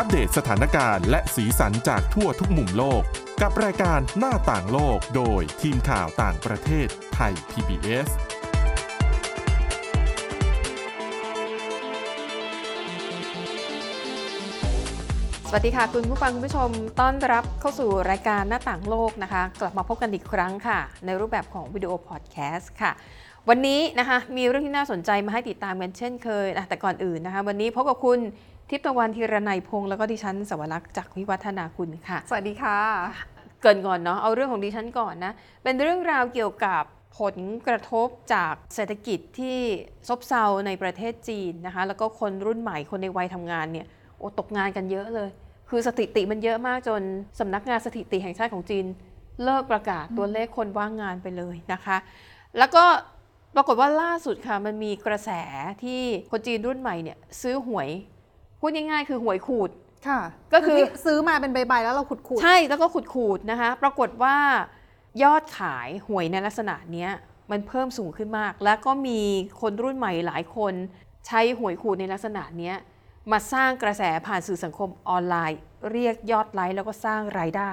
อัปเดตสถานการณ์และสีสันจากทั่วทุกมุมโลกกับรายการหน้าต่างโลกโดยทีมข่าวต่างประเทศไทย PBSสวัสดีค่ะคุณผู้ฟังคุณผู้ชมต้อนรับเข้าสู่รายการหน้าต่างโลกนะคะกลับมาพบกันอีกครั้งค่ะในรูปแบบของวิดีโอพอดแคสต์ค่ะวันนี้นะคะมีเรื่องที่น่าสนใจมาให้ติดตามกันเช่นเคยแต่ก่อนอื่นนะคะวันนี้พบกับคุณทิพย์ตะวันธีรนัยพงษ์แล้วก็ดิฉันสวรักษ์จากวิวัฒนาคุณค่ะสวัสดีค่ะเกินก่อนเนาะเอาเรื่องของดิฉันก่อนนะเป็นเรื่องราวเกี่ยวกับผลกระทบจากเศรษฐกิจที่ซบเซาในประเทศจีนนะคะแล้วก็คนรุ่นใหม่คนในวัยทำงานเนี่ยตกงานกันเยอะเลยคือสถิติมันเยอะมากจนสำนักงานสถิติแห่งชาติของจีนเลิกประกาศตัวเลขคนว่างงานไปเลยนะคะแล้วก็ปรากฏว่าล่าสุดค่ะมันมีกระแสที่คนจีนรุ่นใหม่เนี่ยซื้อหวยพูดง่ายๆคือหวยขูดค่ะก็คือซื้อมาเป็นใบๆแล้วเราขูดๆใช่แล้วก็ขูดๆนะคะปรากฏว่ายอดขายหวยในลักษณะนี้มันเพิ่มสูงขึ้นมากแล้วก็มีคนรุ่นใหม่หลายคนใช้หวยขูดในลักษณะนี้มาสร้างกระแสผ่านสื่อสังคมออนไลน์เรียกยอดไลค์แล้วก็สร้างรายได้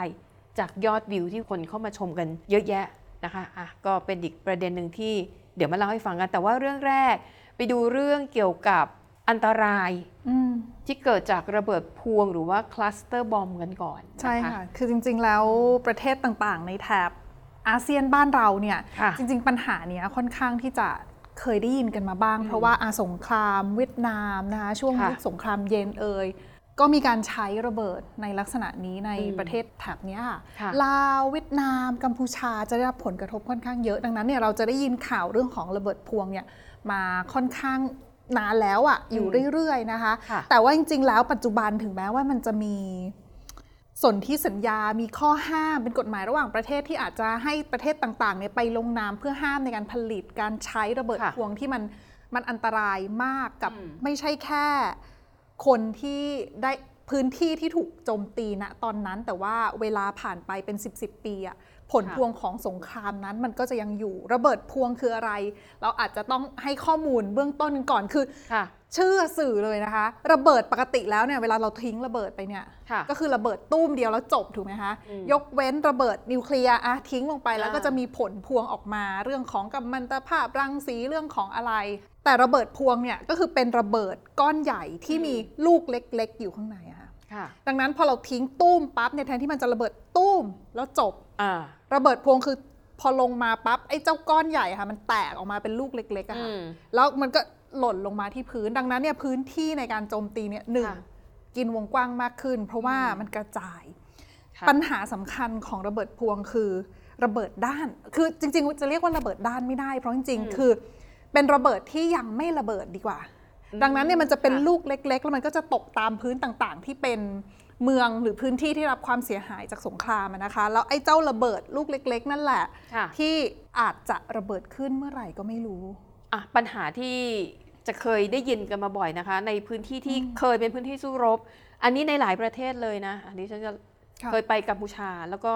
จากยอดวิวที่คนเข้ามาชมกันเยอะแยะนะคะก็เป็นอีกประเด็นหนึ่งที่เดี๋ยวมาเล่าให้ฟังกันแต่ว่าเรื่องแรกไปดูเรื่องเกี่ยวกับอันตรายที่เกิดจากระเบิดพวงหรือว่าคลัสเตอร์บอมกันก่อนใช่ค่ะคือจริงๆแล้วประเทศต่างๆในแถบอาเซียนบ้านเราเนี่ยจริงๆปัญหาเนี้ยค่อนข้างที่จะเคยได้ยินกันมาบ้างเพราะว่าสงครามเวียดนามนะคะช่วงยุคสงครามเย็นก็มีการใช้ระเบิดในลักษณะนี้ในประเทศแถบนี้ลาวเวียดนามกัมพูชาจะได้รับผลกระทบค่อนข้างเยอะดังนั้นเนี่ยเราจะได้ยินข่าวเรื่องของระเบิดพวงเนี่ยมาค่อนข้างนานแล้วอยู่เรื่อยๆนะคะแต่ว่าจริงๆแล้วปัจจุบันถึงแม้ว่ามันจะมีสนธิสัญญามีข้อห้ามเป็นกฎหมายระหว่างประเทศที่อาจจะให้ประเทศต่างๆเนี่ยไปลงนามเพื่อห้ามในการผลิตการใช้ระเบิดพวงที่มันอันตรายมากกับไม่ใช่แค่คนที่ได้พื้นที่ที่ถูกโจมตีณตอนนั้นแต่ว่าเวลาผ่านไปเป็น10ปีผลพวงของสงครามนั้นมันก็จะยังอยู่ระเบิดพวงคืออะไรเราอาจจะต้องให้ข้อมูลเบื้องต้นก่อนคือชื่อสื่อเลยนะคะระเบิดปกติแล้วเนี่ยเวลาเราทิ้งระเบิดไปเนี่ยก็คือระเบิดตุ้มเดียวแล้วจบถูกไหมคะยกเว้นระเบิดนิวเคลียร์ทิ้งลงไปแล้วก็จะมีผลพวงออกมาเรื่องของกัมมันตภาพรังสีเรื่องของอะไรแต่ระเบิดพวงเนี่ยก็คือเป็นระเบิดก้อนใหญ่ที่มีลูกเล็กๆอยู่ข้างในดังนั้นพอเราทิ้งตุ้มปั๊บเนี่ยแทนที่มันจะระเบิดตุ้มแล้วจบระเบิดพวงคือพอลงมาปั๊บไอ้เจ้าก้อนใหญ่ค่ะมันแตกออกมาเป็นลูกเล็กๆค่ะแล้วมันก็หล่นลงมาที่พื้นดังนั้นเนี่ยพื้นที่ในการโจมตีเนี่ยหนึ่งกินวงกว้างมากขึ้นเพราะว่ามันกระจายปัญหาสำคัญของระเบิดพวงคือระเบิดด้านคือจริงๆจะเรียกว่าระเบิดด้านไม่ได้เพราะจริงๆคือเป็นระเบิดที่ยังไม่ระเบิดดีกว่าดังนั้นเนี่ยมันจะเป็นลูกเล็กๆแล้วมันก็จะตกตามพื้นต่างๆที่เป็นเมืองหรือพื้นที่ที่รับความเสียหายจากสงครามนะคะแล้วไอ้เจ้าระเบิดลูกเล็กๆนั่นแหละที่อาจจะระเบิดขึ้นเมื่อไหร่ก็ไม่รู้ปัญหาที่จะเคยได้ยินกันมาบ่อยนะคะในพื้นที่ที่เคยเป็นพื้นที่สู้รบอันนี้ในหลายประเทศเลยนะอันนี้ฉันจะเคยไปกัมพูชาแล้วก็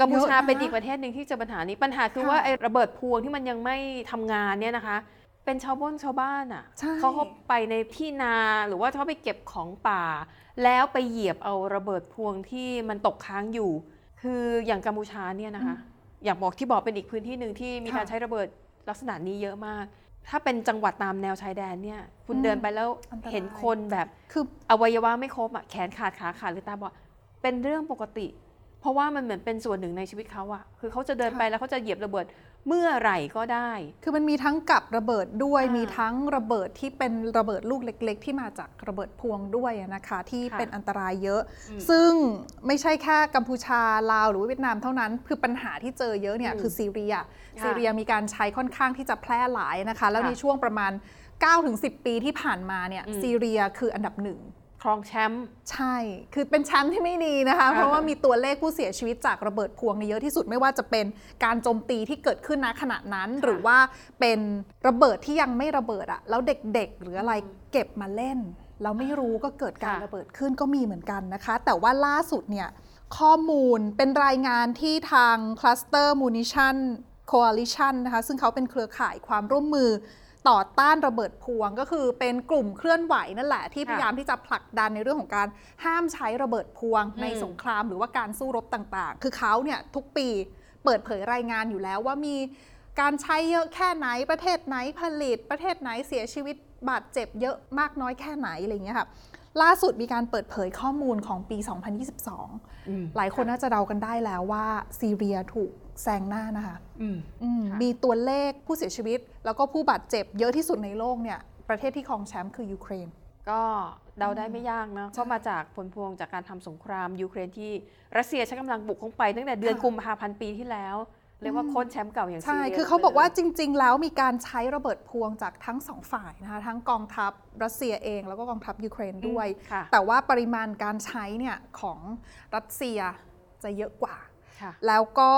กัมพูชาเป็นอีกประเทศหนึ่งที่เจอปัญหานี้ปัญหาคือว่าไอ้ระเบิดพวงที่มันยังไม่ทำงานเนี่ยนะคะเป็นชาวบ้านเขาเข้าไปในที่นาหรือว่าเขาไปเก็บของป่าแล้วไปเหยียบเอาระเบิดพวงที่มันตกค้างอยู่คืออย่างกัมพูชาเนี่ยนะคะอยากบอกที่บอกเป็นอีกพื้นที่หนึ่งที่มีการใช้ระเบิดลักษณะนี้เยอะมากถ้าเป็นจังหวัดตามแนวชายแดนเนี่ยคุณเดินไปแล้วเห็นคนแบบคืออวัยวะไม่ครบแขนขาดขาขาดหรือตาบอดเป็นเรื่องปกติเพราะว่ามันเหมือนเป็นส่วนหนึ่งในชีวิตเขาคือเขาจะเดินไปแล้วเขาจะเหยียบระเบิดเมื่อไหร่ก็ได้คือมันมีทั้งกับระเบิดด้วยมีทั้งระเบิดที่เป็นระเบิดลูกเล็กๆที่มาจากระเบิดพวงด้วยนะคะที่เป็นอันตรายเยอะซึ่งไม่ใช่แค่กัมพูชาลาวหรือเวียดนามเท่านั้นคือปัญหาที่เจอเยอะเนี่ยคือซีเรียมีการใช้ค่อนข้างที่จะแพร่หลายนะคะแล้วในช่วงประมาณ 9-10 ปีที่ผ่านมาเนี่ยซีเรียคืออันดับหนึ่งครองแชมป์ใช่คือเป็นแชมป์ที่ไม่ดีนะคะเพราะว่ามีตัวเลขผู้เสียชีวิตจากระเบิดพวงเยอะที่สุดไม่ว่าจะเป็นการโจมตีที่เกิดขึ้นณขณะนั้นหรือว่าเป็นระเบิดที่ยังไม่ระเบิดแล้วเด็กๆหรืออะไรเก็บมาเล่นแล้วไม่รู้ก็เกิดการระเบิดขึ้นก็มีเหมือนกันนะคะแต่ว่าล่าสุดเนี่ยข้อมูลเป็นรายงานที่ทาง Cluster Munition Coalition นะคะซึ่งเขาเป็นเครือข่ายความร่วมมือ ต่อต้านระเบิดพวงก็คือเป็นกลุ่มเคลื่อนไหวนั่นแหละที่พยายามที่จะผลักดันในเรื่องของการห้ามใช้ระเบิดพวงในสงครามหรือว่าการสู้รบต่างๆคือเขาเนี่ยทุกปีเปิดเผยรายงานอยู่แล้วว่ามีการใช้เยอะแค่ไหนประเทศไหนผลิตประเทศไหนเสียชีวิตบาดเจ็บเยอะมากน้อยแค่ไหนอะไรอย่างเงี้ยค่ะล่าสุดมีการเปิดเผยข้อมูลของปี 2022 หลายคนน่าจะเดากันได้แล้วว่าซีเรียถูกแซงหน้านะคะ มีตัวเลขผู้เสียชีวิตแล้วก็ผู้บาดเจ็บเยอะที่สุดในโลกเนี่ยประเทศที่ครองแชมป์คือยูเครนก็เดาได้ไม่ยากนะก็มาจากผลพวงจากการทำสงครามยูเครนที่รัสเซียใช้กำลังบุกเข้าไปตั้งแต่เดือนกุมภาพันธ์ปีที่แล้วเรียกว่าโค้ชแชมป์เก่าอย่างซีเรียใช่คือเขาบอกว่าจริงๆแล้วมีการใช้ระเบิดพวงจากทั้งสองฝ่ายนะคะทั้งกองทัพรัสเซียเองแล้วก็กองทัพยูเครนด้วยแต่ว่าปริมาณการใช้เนี่ยของรัสเซียจะเยอะกว่าแล้วก็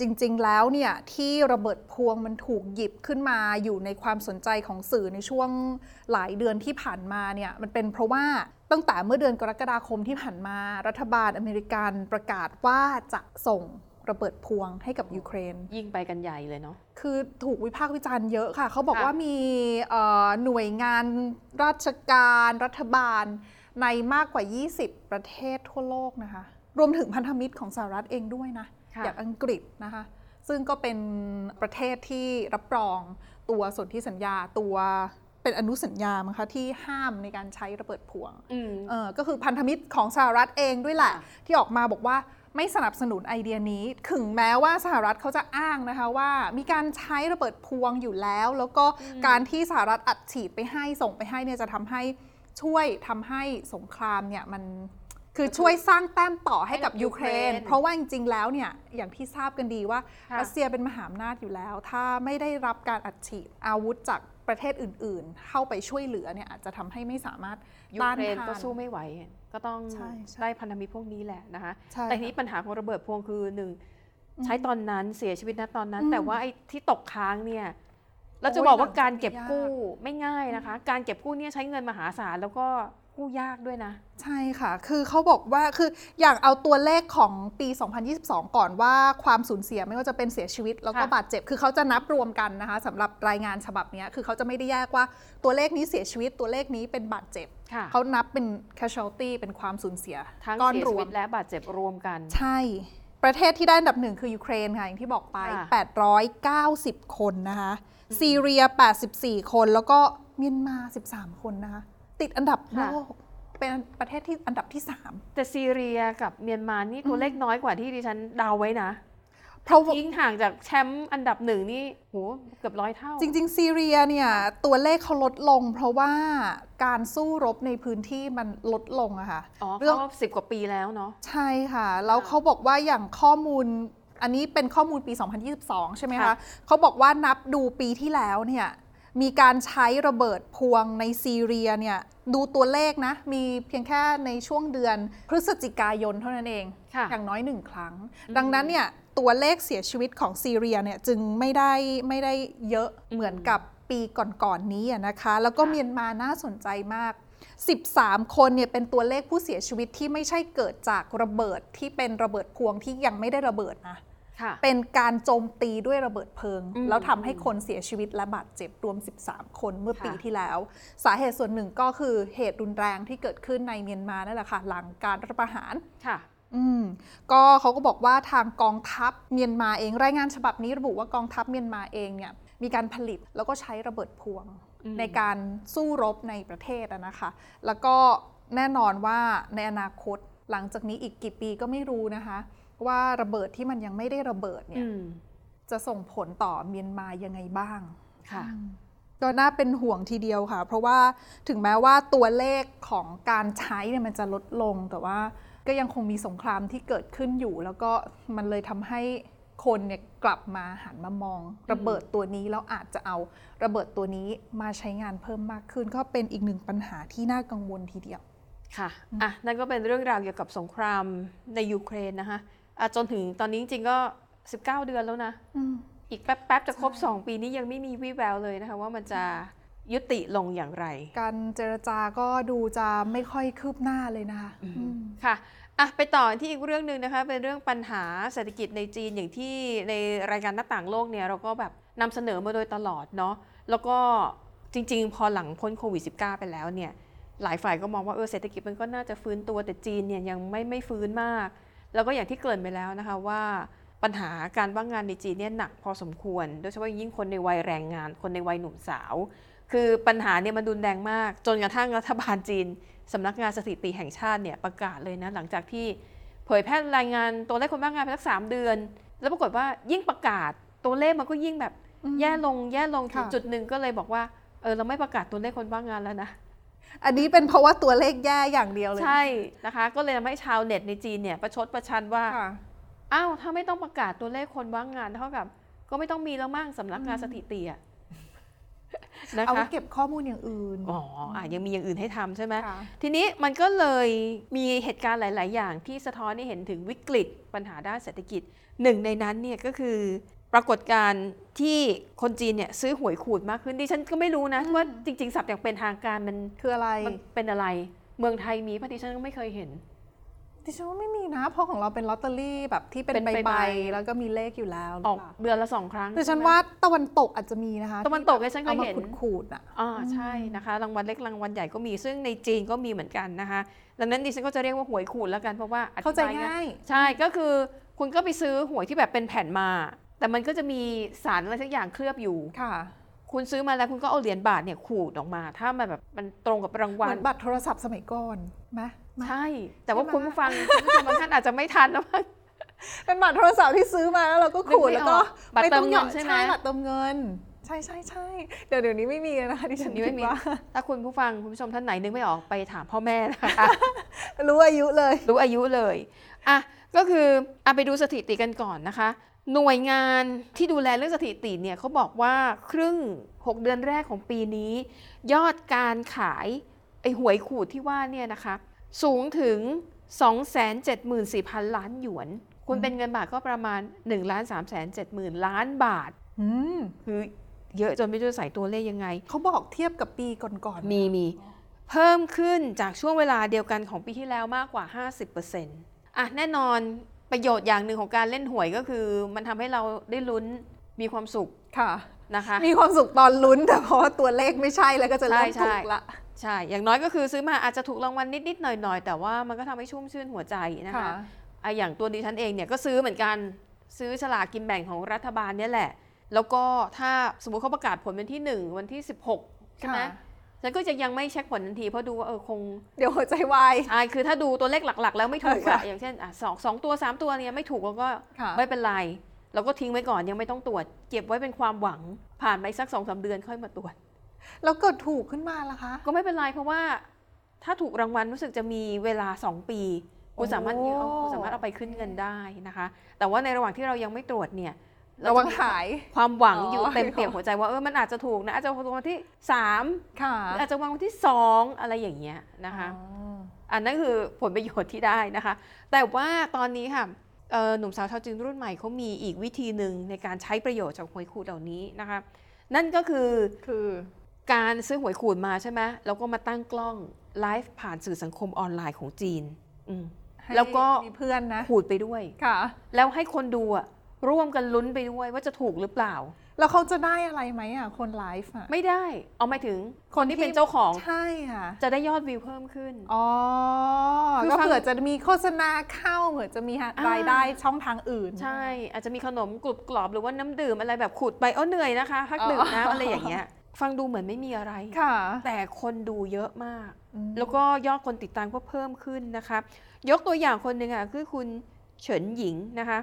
จริงๆแล้วเนี่ยที่ระเบิดพวงมันถูกหยิบขึ้นมาอยู่ในความสนใจของสื่อในช่วงหลายเดือนที่ผ่านมาเนี่ยมันเป็นเพราะว่าตั้งแต่เมื่อเดือนกรกฎาคมที่ผ่านมารัฐบาลอเมริกันประกาศว่าจะส่งระเบิดพวงให้กับยูเครนยิ่งไปกันใหญ่เลยเนาะคือถูกวิพากษ์วิจารณ์เยอะค่ะเขาบอกว่ามีหน่วยงานราชการรัฐบาลในมากกว่า20ประเทศทั่วโลกนะคะรวมถึงพันธมิตรของสหรัฐเองด้วยนะอย่างอังกฤษนะคะซึ่งก็เป็นประเทศที่รับรองตัวสนธิสัญญาตัวเป็นอนุสัญญามั้งคะที่ห้ามในการใช้ระเบิดพวงก็คือพันธมิตรของสหรัฐเองด้วยแหละที่ออกมาบอกว่าไม่สนับสนุนไอเดียนี้ถึงแม้ว่าสหรัฐเขาจะอ้างนะคะว่ามีการใช้ระเบิดพวงอยู่แล้วแล้วก็การที่สหรัฐอัดฉีดไปให้ส่งไปให้เนี่ยจะทำให้ช่วยทำให้สงครามเนี่ยมันคือช่วยสร้างแต้มต่อให้กับยูเครนเพราะว่าจริงๆแล้วเนี่ยอย่างที่ทราบกันดีว่ารัสเซียเป็นมหาอำนาจอยู่แล้วถ้าไม่ได้รับการอัดฉีดอาวุธจากประเทศอื่นๆเข้าไปช่วยเหลือเนี่ยอาจจะทำให้ไม่สามารถต้านทานยูเครนก็สู้ไม่ไหวก็ต้องได้พันธมิตรพวกนี้แหละนะคะแต่ทีนี้ปัญหาของระเบิดพวงคือหนึ่งใช้ตอนนั้นเสียชีวิตณตอนนั้นแต่ว่าไอ้ที่ตกค้างเนี่ยเราจะบอกว่าการเก็บกู้ไม่ง่ายนะคะการเก็บกู้เนี่ยใช้เงินมหาศาลแล้วก็กู้ยากด้วยนะใช่ค่ะคือเขาบอกว่าคืออย่างเอาตัวเลขของปี 2022 ก่อนว่าความสูญเสียไม่ว่าจะเป็นเสียชีวิตแล้วก็บาดเจ็บคือเขาจะนับรวมกันนะคะสำหรับรายงานฉบับนี้คือเขาจะไม่ได้แยกว่าตัวเลขนี้เสียชีวิตตัวเลขนี้เป็นบาดเจ็บเขานับเป็น casualty เป็นความสูญเสียทั้งเสียชีวิตและบาดเจ็บรวมกันใช่ประเทศที่ได้อันดับหนึ่งคือยูเครนค่ะอย่างที่บอกไป890คนนะคะซีเรีย84คนแล้วก็เมียนมา13คนนะคะติดอันดับโลกเป็นประเทศที่อันดับที่3แต่ซีเรียกับเมียนมานี่ตัวเลขน้อยกว่าที่ดิฉันเดาไว้นะเพราะยิ่งห่างจากแชมป์อันดับ1นี่โหเกือบ100เท่าจริงๆซีเรียเนี่ยตัวเลขเขาลดลงเพราะว่าการสู้รบในพื้นที่มันลดลงอะค่ะเรื่อง10กว่าปีแล้วเนาะใช่ค่ะแล้วเขาบอกว่าอย่างข้อมูลอันนี้เป็นข้อมูลปี 2022 ใช่ไหมคะเขาบอกว่านับดูปีที่แล้วเนี่ยมีการใช้ระเบิดพวงในซีเรียเนี่ยดูตัวเลขนะมีเพียงแค่ในช่วงเดือนพฤศจิกายนเท่านั้นเองอย่างน้อย1ครั้งดังนั้นเนี่ยตัวเลขเสียชีวิตของซีเรียเนี่ยจึงไม่ได้เยอะเหมือนกับปีก่อนๆนี้นะคะแล้วก็เมียนมาน่าสนใจมาก13คนเนี่ยเป็นตัวเลขผู้เสียชีวิตที่ไม่ใช่เกิดจากระเบิดที่เป็นระเบิดพวงที่ยังไม่ได้ระเบิดนะเป็นการโจมตีด้วยระเบิดเพลิงแล้วทำให้คนเสียชีวิตและบาดเจ็บรวม13คนเมื่อปีที่แล้วสาเหตุส่วนหนึ่งก็คือเหตุรุนแรงที่เกิดขึ้นในเมียนมานั่นแหละค่ะหลังการรัฐประหารก็เขาก็บอกว่าทางกองทัพเมียนมาเองรายงานฉบับนี้ระบุว่ากองทัพเมียนมาเองเนี่ยมีการผลิตแล้วก็ใช้ระเบิดพวงในการสู้รบในประเทศนะคะแล้วก็แน่นอนว่าในอนาคตหลังจากนี้อีกกี่ปีก็ไม่รู้นะคะว่าระเบิดที่มันยังไม่ได้ระเบิดเนี่ยจะส่งผลต่อเมียนมายังไงบ้างค่ะก็น่าเป็นห่วงทีเดียวค่ะเพราะว่าถึงแม้ว่าตัวเลขของการใช้เนี่ยมันจะลดลงแต่ว่าก็ยังคงมีสงครามที่เกิดขึ้นอยู่แล้วก็มันเลยทำให้คนเนี่ยกลับมาหันมามองระเบิดตัวนี้แล้วอาจจะเอาระเบิดตัวนี้มาใช้งานเพิ่มมากขึ้นก็เป็นอีกหนึ่งปัญหาที่น่ากังวลทีเดียวค่ะอ่ะนั่นก็เป็นเรื่องราวเกี่ยวกับสงครามในยูเครนนะคะจนถึงตอนนี้จริงๆก็19เดือนแล้วนะอีกแป๊บๆจะครบ2ปีนี้ยังไม่มีวี่แววเลยนะคะว่ามันจะยุติลงอย่างไรการเจรจาก็ดูจะไม่ค่อยคืบหน้าเลยนะคะค่ะอ่ะไปต่อที่อีกเรื่องนึงนะคะเป็นเรื่องปัญหาเศรษฐกิจในจีนอย่างที่ในรายการหน้าต่างโลกเนี่ยเราก็แบบนำเสนอมาโดยตลอดเนาะ แล้วก็จริงๆพอหลังพ้นโควิด -19 ไปแล้วเนี่ยหลายฝ่ายก็มองว่าเศรษฐกิจมันก็น่าจะฟื้นตัวแต่จีนเนี่ยยังไม่ฟื้นมากแล้วก็อย่างที่เกริ่นไปแล้วนะคะว่าปัญหาการว่างงานในจีนเนี่ยหนักพอสมควรโดยเฉพาะยิ่งคนในวัยแรงงานคนในวัยหนุ่มสาวคือปัญหาเนี่ยมันรุนแรงมากจนกระทั่งรัฐบาลจีนสำนักงานสถิติแห่งชาติเนี่ยประกาศเลยนะหลังจากที่เผยแพร่รายงานตัวเลขคนว่างงานไปสัก3 เดือนแล้วปรากฏว่ายิ่งประกาศตัวเลขมันก็ยิ่งแบบแย่ลงถึงจุดหนึ่งก็เลยบอกว่าเราไม่ประกาศตัวเลขคนว่างงานแล้วนะอันนี้เป็นเพราะว่าตัวเลขแย่อย่างเดียวเลยใช่นะคะก็เลยทำให้ชาวเน็ตในจีนเนี่ยประชดประชันว่าอ้าวถ้าไม่ต้องประกาศตัวเลขคนว่างงานเท่ากับก็ไม่ต้องมีแล้วมั้งสำนักงานสถิติอ่ะนะคะเอาเก็บข้อมูลอย่างอื่นยังมีอย่างอื่นให้ทำใช่ไหมทีนี้มันก็เลยมีเหตุการณ์หลายๆอย่างที่สะท้อนให้เห็นถึงวิกฤตปัญหาด้านเศรษฐกิจหนึ่งในนั้นเนี่ยก็คือปรากฏการณ์ที่คนจีนเนี่ยซื้อหวยขูดมากขึ้นดิฉันก็ไม่รู้นะว่าจริงๆศัพท์อย่างเป็นทางการมันคืออะไรมันเป็นอะไรเมืองไทยมีป่ะดิฉันก็ไม่เคยเห็นดิฉันว่าไม่มีนะเพราะของเราเป็นลอตเตอรี่แบบที่เป็นใบๆแล้วก็มีเลขอยู่แล้วออกเดือนละ2 ครั้งดิฉันว่าตะวันตกอาจจะมีนะคะตะวันตกดิฉันก็เห็นขูดๆใช่นะคะรางวัลเล็กรางวัลใหญ่ก็มีซึ่งในจีนก็มีเหมือนกันนะคะดังนั้นดิฉันก็จะเรียกว่าหวยขูดแล้วกันเพราะว่าเข้าใจง่ายใช่ก็คือคุณก็ไปซื้อหวยที่แบบเป็นแผ่นมาแต่มันก็จะมีสารอะไรสักอย่างเคลือบอยู่ค่ะคุณซื้อมาแล้วคุณก็เอาเหรียญบาทเนี่ยขูดออกมาถ้ามันแบบมันตรงกับรางวัลเหมือนบัตรโทรศัพท์สมัยก่อนมั้ยใช่แต่ว่าคุณผู้ฟังบางท่านอาจจะไม่ทันแล้วมั้งเป็นบัตรโทรศัพท์ที่ซื้อมาแล้วเราก็ขูดแล้วก็บัตรเติมเงินใช่ไหมบัตรเติมเงินใช่ใช่เดี๋ยวนี้ไม่มีนะคะดิฉันไม่มีถ้าคุณผู้ฟังคุณผู้ชมท่านไหนนึกไม่ออกไปถามพ่อแม่นะคะรู้อายุเลยอ่ะก็คือไปดูสถิติกันก่อนนะคะหน่วยงานที่ดูแลเรื่องสถิติเนี่ยเขาบอกว่าครึ่ง6 เดือนแรกของปีนี้ยอดการขายหวยขูดที่ว่าเนี่ยนะคะสูงถึง 274,000 ล้านหยวนคุณเป็นเงินบาทก็ประมาณ 1,370,000 ล้านบาทคือเยอะจนไม่รู้จะใส่ตัวเลขยังไงเขาบอกเทียบกับปีก่อนๆมีเพิ่มขึ้นจากช่วงเวลาเดียวกันของปีที่แล้วมากกว่า 50% แน่นอนประโยชน์อย่างหนึ่งของการเล่นหวยก็คือมันทำให้เราได้ลุ้นมีความสุขค่ะนะคะมีความสุขตอนลุ้นแต่เพราะว่าตัวเลขไม่ใช่แล้วก็จะเริ่มถูกละใช่อย่างน้อยก็คือซื้อมาอาจจะถูกรางวัลนิดๆหน่อยๆแต่ว่ามันก็ทำให้ชุ่มชื่นหัวใจนะคะอย่างตัวดิฉันเองเนี่ยก็ซื้อเหมือนกันซื้อฉลากกินแบ่งของรัฐบาลเนี่ยแหละแล้วก็ถ้าสมมติเขาประกาศผลวันที่1วันที่16ใช่ไหมฉันก็จะยังไม่เช็คผลทันทีเพราะดูว่าคงเดี๋ยวหัวใจวายใช่คือถ้าดูตัวเลขหลักๆแล้วไม่ถูกอะอย่างเช่น2 ตัว3 ตัวเนี่ยไม่ถูกเราก็ไม่เป็นไรเราก็ทิ้งไว้ก่อนยังไม่ต้องตรวจเก็บไว้เป็นความหวังผ่านไปสัก 2-3 เดือนค่อยมาตรวจแล้วเกิดถูกขึ้นมาล่ะคะก็ไม่เป็นไรเพราะว่าถ้าถูกรางวัลรู้สึกจะมีเวลา2 ปีคุณสามารถเอาไปขึ้นเงินได้นะคะแต่ว่าในระหว่างที่เรายังไม่ตรวจเนี่ยระวังหายความหวังอยู่เต็มเปี่ยมหัวใจว่ามันอาจจะถูกนะอาจจะถูกวันที่3ค่ะอาจจะวันที่2อะไรอย่างเงี้ยนะคะอันนั้นคือผลประโยชน์ที่ได้นะคะแต่ว่าตอนนี้ค่ะหนุ่มสาวชาวจีนรุ่นใหม่เขามีอีกวิธีนึงในการใช้ประโยชน์จากหวยขูดเหล่านี้นะคะนั่นก็คือการซื้อหวยขูดมาใช่ไหมแล้วก็มาตั้งกล้องไลฟ์ผ่านสื่อสังคมออนไลน์ของจีนแล้วก็มีเพื่อนนะขูดไปด้วยค่ะแล้วให้คนดูร่วมกันลุ้นไปด้วยว่าจะถูกหรือเปล่าแล้วเขาจะได้อะไรไหมคนไลฟ์ไม่ได้เอาหมายถึงคนที่เป็นเจ้าของใช่ค่ะจะได้ยอดวิวเพิ่มขึ้นก็เผื่อจะมีโฆษณาเข้าเผื่อจะมีรายได้ช่องทางอื่นใช่อาจจะมีขนมกรุบกรอบหรือว่าน้ำดื่มอะไรแบบขูดไปเหนื่อยนะคะพักดื่มน้ำอะไรอย่างเงี้ยฟังดูเหมือนไม่มีอะไรแต่คนดูเยอะมากแล้วก็ยอดคนติดตามก็เพิ่มขึ้นนะคะยกตัวอย่างคนหนึ่งคือคุณเฉินหญิงนะคะ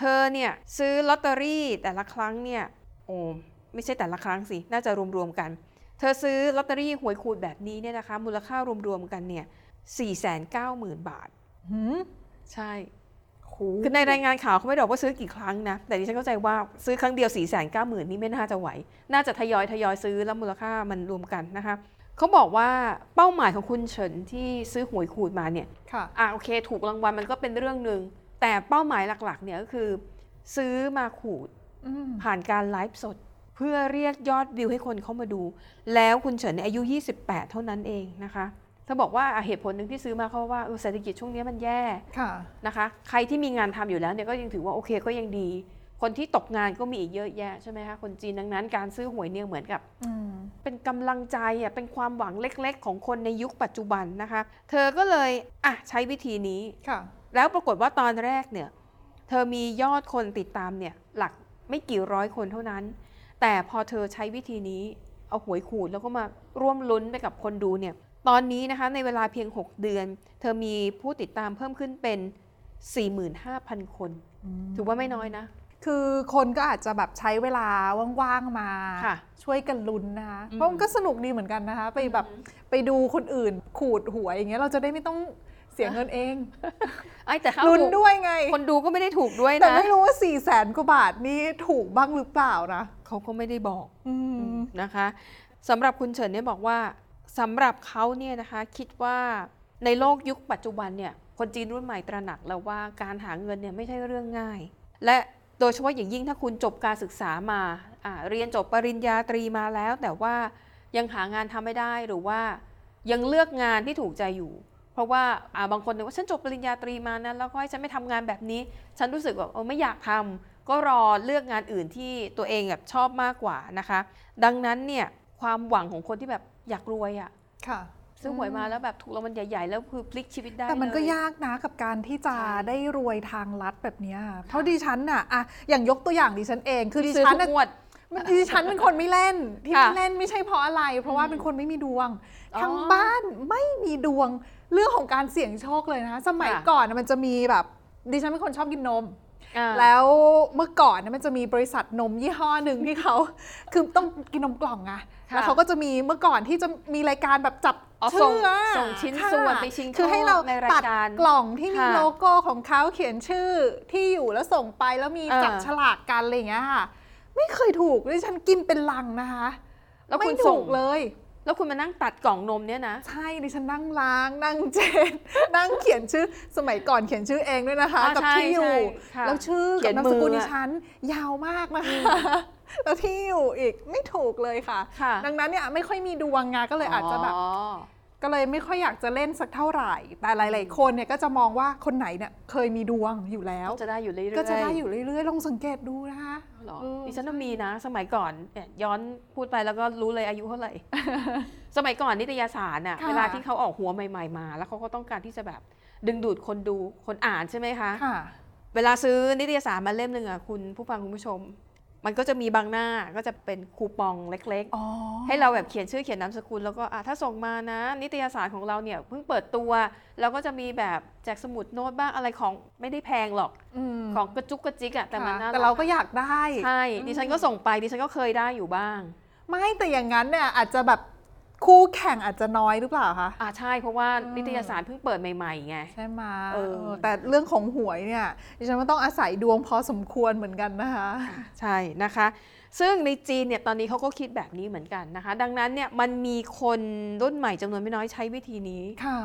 เธอเนี่ยซื้อลอตเตอรี่แต่ละครั้งเนี่ยไม่ใช่แต่ละครั้งสิน่าจะรวมๆกันเธอซื้อลอตเตอรี่หวยขูดแบบนี้เนี่ยนะคะมูลค่ารวมๆกันเนี่ย 490,000 บาทใช่คือในรายงานข่าวเขาไม่บอกว่าซื้อกี่ครั้งนะแต่ดิฉันเข้าใจว่าซื้อครั้งเดียว 490,000 นี่ไม่น่าจะไหวน่าจะทยอยซื้อแล้วมูลค่ามันรวมกันนะคะเขาบอกว่าเป้าหมายของคุณเฉินที่ซื้อหวยขูดมาเนี่ยโอเคถูกรางวัลมันก็เป็นเรื่องนึงแต่เป้าหมายหลักๆเนี่ยก็คือซื้อมาขูดผ่านการไลฟ์สดเพื่อเรียกยอดวิวให้คนเข้ามาดูแล้วคุณเฉินในอายุ28เท่านั้นเองนะคะเธอบอกว่าเหตุผลหนึ่งที่ซื้อมาเขาว่าเศรษฐกิจช่วงนี้มันแย่นะคะใครที่มีงานทำอยู่แล้วเนี่ยก็ยังถือว่าโอเคก็ยังดี คนที่ตกงานก็มีอีกเยอะแยะใช่ไหมคะคนจีนดังนั้นการซื้อหวยเนี่ยเหมือนกับเป็นกำลังใจอ่ะเป็นความหวังเล็กๆของคนในยุคปัจจุบันนะคะเธอก็เลยอ่ะใช้วิธีนี้แล้วปรากฏว่าตอนแรกเนี่ยเธอมียอดคนติดตามเนี่ยหลักไม่กี่ร้อยคนเท่านั้นแต่พอเธอใช้วิธีนี้เอาหวยขูดแล้วก็มาร่วมลุ้นไปกับคนดูเนี่ยตอนนี้นะคะในเวลาเพียง6เดือนเธอมีผู้ติดตามเพิ่มขึ้นเป็น 45,000 คนถือว่าไม่น้อยนะคือคนก็อาจจะแบบใช้เวลาว่างๆมาช่วยกันลุ้นนะคะเพราะมันก็สนุกดีเหมือนกันนะคะไปแบบไปดูคนอื่นขูดหวยอย่างเงี้ยเราจะได้ไม่ต้องเสียเงินเองลุ้นด้วยไงคนดูก็ไม่ได้ถูกด้วยนะแต่ไม่รู้ว่า 400,000 กว่าบาทนี่ถูกบ้างหรือเปล่านะเขาก็ไม่ได้บอกนะคะสำหรับคุณเฉินเนี่ยบอกว่าสำหรับเขาเนี่ยนะคะคิดว่าในโลกยุคปัจจุบันเนี่ยคนจีนรุ่นใหม่ตระหนักแล้วว่าการหาเงินเนี่ยไม่ใช่เรื่องง่ายและโดยเฉพาะอย่างยิ่งถ้าคุณจบการศึกษามาเรียนจบปริญญาตรีมาแล้วแต่ว่ายังหางานทำไม่ได้หรือว่ายังเลือกงานที่ถูกใจอยู่เพราะว่าบางคนเนี่ยว่าฉันจบปริญญาตรีมานะแล้วก็ให้ฉันไม่ทำงานแบบนี้ฉันรู้สึกว่าไม่อยากทำก็รอเลือกงานอื่นที่ตัวเองแบบชอบมากกว่านะคะดังนั้นเนี่ยความหวังของคนที่แบบอยากรวยอ่ะค่ะซื้อหวยมาแล้วแบบถูกรางวัลใหญ่ๆแล้วคือพลิกชีวิตได้แต่มันก็ยากนะกับการที่จะได้รวยทางลัดแบบนี้เพราะดิฉันน่ะอะอย่างยกตัวอย่างดิฉันเองคือดิฉันเนี่ยดิฉันเป็นคนไม่เล่นที่ไม่เล่นไม่ใช่เพราะอะไรเพราะว่าเป็นคนไม่มีดวงทั้งบ้านไม่มีดวงเรื่องของการเสี่ยงโชคเลยนะสมัยก่อนมันจะมีแบบดิฉันเป็นคนชอบกินนมแล้วเมื่อก่อนมันจะมีบริษัทนมยี่ห้อหนึ่งที่เขาคือต้องกินนมกล่องไงแล้วเขาก็จะมีเมื่อก่อนที่จะมีรายการแบบจับเชื่อส่งชิ้นส่วนไปชิงโชคคือให้เราตัดกล่องที่มีโลโก้ของเขาเขียนชื่อที่อยู่แล้วส่งไปแล้วมีจับฉลากกันอะไรอย่างเงี้ยค่ะไม่เคยถูกดิฉันกินเป็นลังนะคะแล้วคุณส่งเลยแล้วคุณมานั่งตัดกล่องนมเนี่ยนะใช่ดิฉันนั่งล้างนั่งเช็ดนั่งเขียนชื่อสมัยก่อนเขียนชื่อเองด้วยนะคะกับที่อยู่แล้วชื่อกับนามสกุลดิฉันยาวมากนะคะแล้วที่อยู่อีกไม่ถูกเลยค่ะดังนั้นเนี่ยไม่ค่อยมีดวงงานก็เลยอาจจะแบบก็เลยไม่ค่อยอยากจะเล่นสักเท่าไหร่แต่หลายๆคนเนี่ยก็จะมองว่าคนไหนเนี่ยเคยมีดวงอยู่แล้วก็จะได้อยู่เรื่อยๆลองสังเกตดูนะคะดิฉันก็มีนะสมัยก่อนย้อนพูดไปแล้วก็รู้เลยอายุเท่าไหร่ สมัยก่อนนิตยสารน่ะเวลาที่เขาออกหัวใหม่ๆมาแล้วเขาก็ต้องการที่จะแบบดึงดูดคนดูคนอ่านใช่ไหมคะเวลาซื้อนิตยสารมาเล่มนึงอ่ะคุณผู้ฟังคุณผู้ชมมันก็จะมีบางหน้าก็จะเป็นคูปองเล็กๆให้เราแบบเขียนชื่อเขียนนามสกุลแล้วก็ถ้าส่งมานะนิตยสารของเราเนี่ยเพิ่งเปิดตัวแล้วก็จะมีแบบแจกสมุดโน้ตบ้างอะไรของไม่ได้แพงหรอกของกระจุกกระจิกอะแต่มันน่าแต่เราก็อยากได้ใช่ดิฉันก็ส่งไปดิฉันก็เคยได้อยู่บ้างไม่แต่อย่างนั้นเนี่ยอาจจะแบบคู่แข่งอาจจะน้อยหรือเปล่าคะใช่เพราะว่านิตยสารเพิ่งเปิดใหม่ๆไงใช่ไหมแต่เรื่องของหวยเนี่ยดิฉันว่าต้องอาศัยดวงพอสมควรเหมือนกันนะคะใช่นะคะซึ่งในจีนเนี่ยตอนนี้เขาก็คิดแบบนี้เหมือนกันนะคะดังนั้นเนี่ยมันมีคนรุ่นใหม่จำนวนไม่น้อยใช้วิธีนี้ค่ะ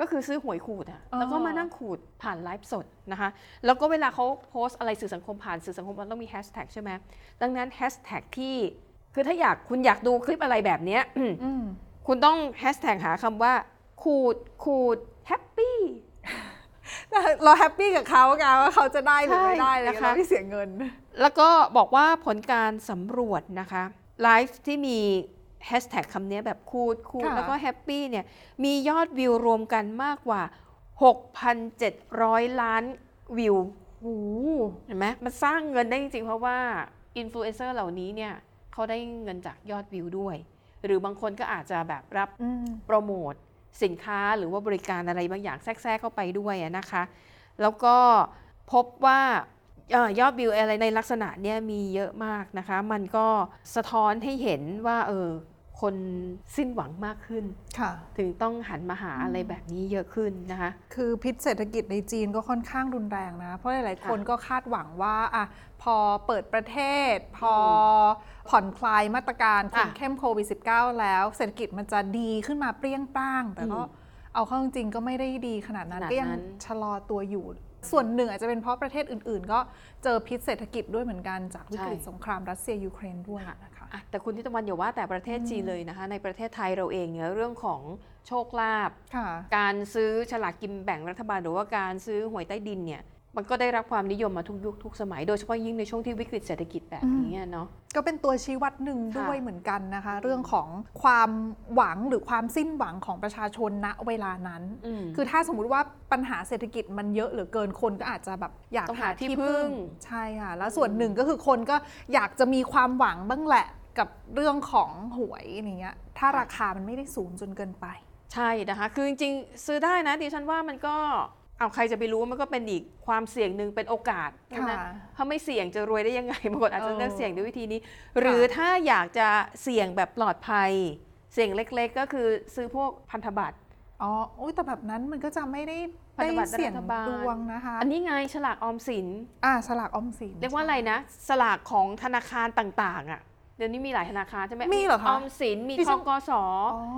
ก็คือซื้อหวยขูดแล้วก็มานั่งขูดผ่านไลฟ์สดนะคะแล้วก็เวลาเขาโพสอะไรสื่อสังคมผ่านสื่อสังคมมันต้องมีแฮชแท็กใช่ไหมดังนั้นแฮชแท็กที่คือถ้าอยากคุณอยากดูคลิปอะไรแบบนี้ คุณต้องแฮชแท็กหาคำว่าขูดแฮปปี้เราแฮปปี้กับเขาไงว่าเขาจะได้หรือไม่ได้นะคะที่เสียเงินแล้วก็บอกว่าผลการสำรวจนะคะไลฟ์ที่มีแฮชแท็กคำนี้แบบขูดแล้วก็แฮปปี้เนี่ยมียอดวิวรวมกันมากกว่า 6,700 ล้านวิวเห็นไหมมันสร้างเงินได้จริงๆเพราะว่าอินฟลูเอนเซอร์เหล่านี้เนี่ยเขาได้เงินจากยอดวิวด้วยหรือบางคนก็อาจจะแบบรับโปรโมทสินค้าหรือว่าบริการอะไรบางอย่างแทรกเข้าไปด้วยนะคะแล้วก็พบว่ายอดวิวอะไรในลักษณะเนี้ยมีเยอะมากนะคะมันก็สะท้อนให้เห็นว่าคนสิ้นหวังมากขึ้นถึงต้องหันมาหาอะไรแบบนี้เยอะขึ้นนะคะคือพิษเศรษฐกิจในจีนก็ค่อนข้างรุนแรงนะเพราะหลายๆคนก็คาดหวังว่าพอเปิดประเทศพอผ่อนคลายมาตรการคุมเข้มโควิด -19 แล้วเศรษฐกิจมันจะดีขึ้นมาเปรี้ยงปร้างแต่ก็เอาเข้าจริงก็ไม่ได้ดีขนาดนั้นก็ยังชะลอตัวอยู่ส่วนหนึ่งอาจจะเป็นเพราะประเทศอื่นๆก็เจอพิษเศรษฐกิจด้วยเหมือนกันจากวิกฤตสงครามรัสเซียยูเครนด้วยนะคะแต่คุณทิตวรรณอย่าว่าแต่ประเทศจีนเลยนะคะในประเทศไทยเราเองเนี่ยเรื่องของโชคลาภการซื้อฉลากกินแบ่งรัฐบาลหรือว่าการซื้อหวยใต้ดินเนี่ย มันก็ได้รับความนิยมมาทุกยุคทุกสมัยโดยเฉพาะยิ่งในช่วงที่วิกฤตเศรษฐกิจแบบนี้เนาะก็เป็นตัวชี้วัดหนึ่งด้วยเหมือนกันนะคะเรื่องของความหวังหรือความสิ้นหวังของประชาชนณเวลานั้นคือถ้าสมมุติว่าปัญหาเศรษฐกิจมันเยอะเหลือเกินคนก็อาจจะแบบอยากหาที่พึ่งใช่ค่ะแล้วส่วนหนึ่งก็คือคนก็อยากจะมีความหวังบ้างแหละกับเรื่องของหวยอย่างเงี้ยถ้าราคามันไม่ได้สูงจนเกินไปใช่นะคะคือจริงๆซื้อได้นะดิฉันว่ามันก็เอาใครจะไปรู้มันก็เป็นอีกความเสี่ยงหนึ่งเป็นโอกาสนะถ้าไม่เสี่ยงจะรวยได้ยังไงบางคนอาจจะเลือกเสี่ยงด้วยวิธีนี้หรือถ้าอยากจะเสี่ยงแบบปลอดภัยเสี่ยงเล็กๆก็คือซื้อพวกพันธบัตรอ๋อแต่แบบนั้นมันก็จะไม่ได้พันธบัตรเสี่ยงดวงนะคะอันนี้ไงฉลากออมสินฉลากออมสินเรียกว่าอะไรนะฉลากของธนาคารต่างๆอ่ะเดี๋ยวนี้มีหลายธนาคารใช่ไหมมีเหรอคะออมสินมีธกส.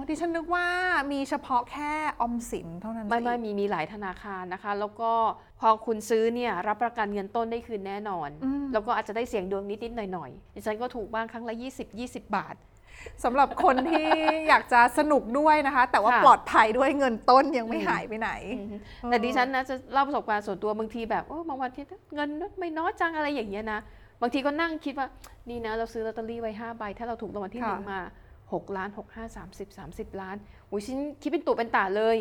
ดิฉันนึกว่ามีเฉพาะแค่ออมสินเท่านั้นไม่มีหลายธนาคารนะคะแล้วก็พอคุณซื้อเนี่ยรับประกันเงินต้นได้คืนแน่นอนแล้วก็อาจจะได้เสี่ยงดวงนิดๆหน่อยๆดิฉันก็ถูกบ้างครั้งละ20 บาทสำหรับคนที่ อยากจะสนุกด้วยนะคะแต่ว่าปลอดภัยด้วยเงินต้นยังไม่หายไปไหนแต่ดิฉันนะจะเล่าประสบการณ์ส่วนตัวบางทีแบบบางวันที่เงินไม่น้อยจังอะไรอย่างเงี้ยนะบางทีก็นั่งคิดว่านี่นะเราซื้อลอตเตอรี่ไว้5ใบถ้าเราถูกรางวัลที่1มา6 ล้าน 6 5 30 30 ล้านอุ้ยฉันคิดเป็นตุเป็นตาเลย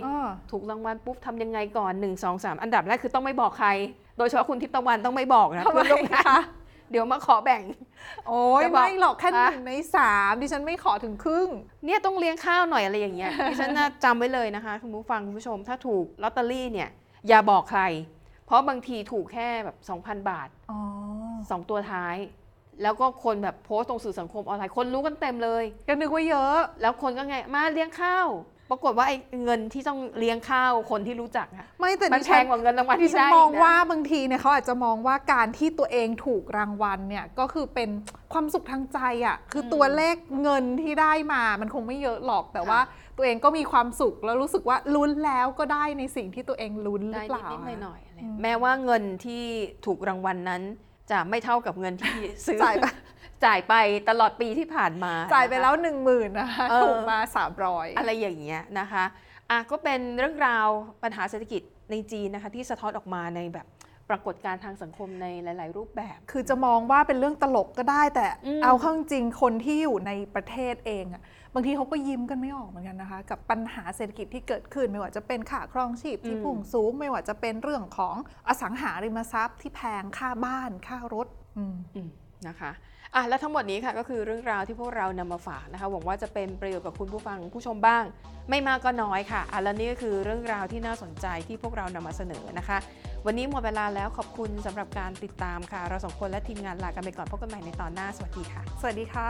ถูกรางวัลปุ๊บทำยังไงก่อน1 2 3อันดับแรกคือต้องไม่บอกใครโดยเฉพาะคุณทิพย์ตะวันต้องไม่บอกนะเพื่อนร่วมงานเดี๋ยวมาขอแบ่งโอ้ยไม่หรอกแค่1 ใน 3ดิฉันไม่ขอถึงครึ่งเนี่ยต้องเลี้ยงข้าวหน่อยอะไรอย่างเงี้ยดิฉันจำไว้เลยนะคะคุณผู้ฟังคุณผู้ชมถ้าถูกลอตเตอรี่เนี่ยอย่าบอกใครเพราะบางทีถูกแค่แบบ2,000 บาท2ตัวท้ายแล้วก็คนแบบโพสต์ตรงสื่อสังคมออนไลน์คนรู้กันเต็มเลยก็นึกว่าเยอะแล้วคนก็ไงมาเลี้ยงข้าวปรากฏว่าไอ้เงินที่ต้องเลี้ยงข้าวคนที่รู้จักอะไม่แต่ดิฉันมองเงินรางวัลที่ได้มองว่าบางทีเนี่ยเขาอาจจะมองว่าการที่ตัวเองถูกรางวัลเนี่ยก็คือเป็นความสุขทางใจอะคือตัวเลขเงินที่ได้มามันคงไม่เยอะหรอกแต่ว่าตัวเองก็มีความสุขแล้วรู้สึกว่าลุ้นแล้วก็ได้ในสิ่งที่ตัวเองลุ้นหรือเปล่านิดๆหน่อยๆแม้ว่าเงินที่ถูกรางวัลนั้นจะไม่เท่ากับเงินที่ซื้อ จ่ายไปตลอดปีที่ผ่านมาจ่ายไปแล้ว 10,000 นะคะถูกมา300อะไรอย่างเงี้ยนะคะก็เป็นเรื่องราวปัญหาเศรษฐกิจในจีนนะคะที่สะท้อนออกมาในแบบปรากฏการณ์ทางสังคมในหลายๆรูปแบบคือจะมองว่าเป็นเรื่องตลกก็ได้แต่เอาเข้าจริงคนที่อยู่ในประเทศเองอ่ะบางทีเขาก็ยิ้มกันไม่ออกเหมือนกันนะคะกับปัญหาเศรษฐกิจที่เกิดขึ้นไม่ว่าจะเป็นค่าครองชีพที่พุ่งสูงไม่ว่าจะเป็นเรื่องของอสังหาริมทรัพย์ที่แพงค่าบ้านค่ารถนะคะและทั้งหมดนี้ค่ะก็คือเรื่องราวที่พวกเรานำมาฝากนะคะหวังว่าจะเป็นประโยชน์กับคุณผู้ฟังผู้ชมบ้างไม่มากก็น้อยค่ะและนี่ก็คือเรื่องราวที่น่าสนใจที่พวกเรานำมาเสนอนะคะวันนี้หมดเวลาแล้วขอบคุณสำหรับการติดตามค่ะเรา2 คนและทีมงานลากันไปก่อนพบกันใหม่ในตอนหน้าสวัสดีค่ะสวัสดีค่ะ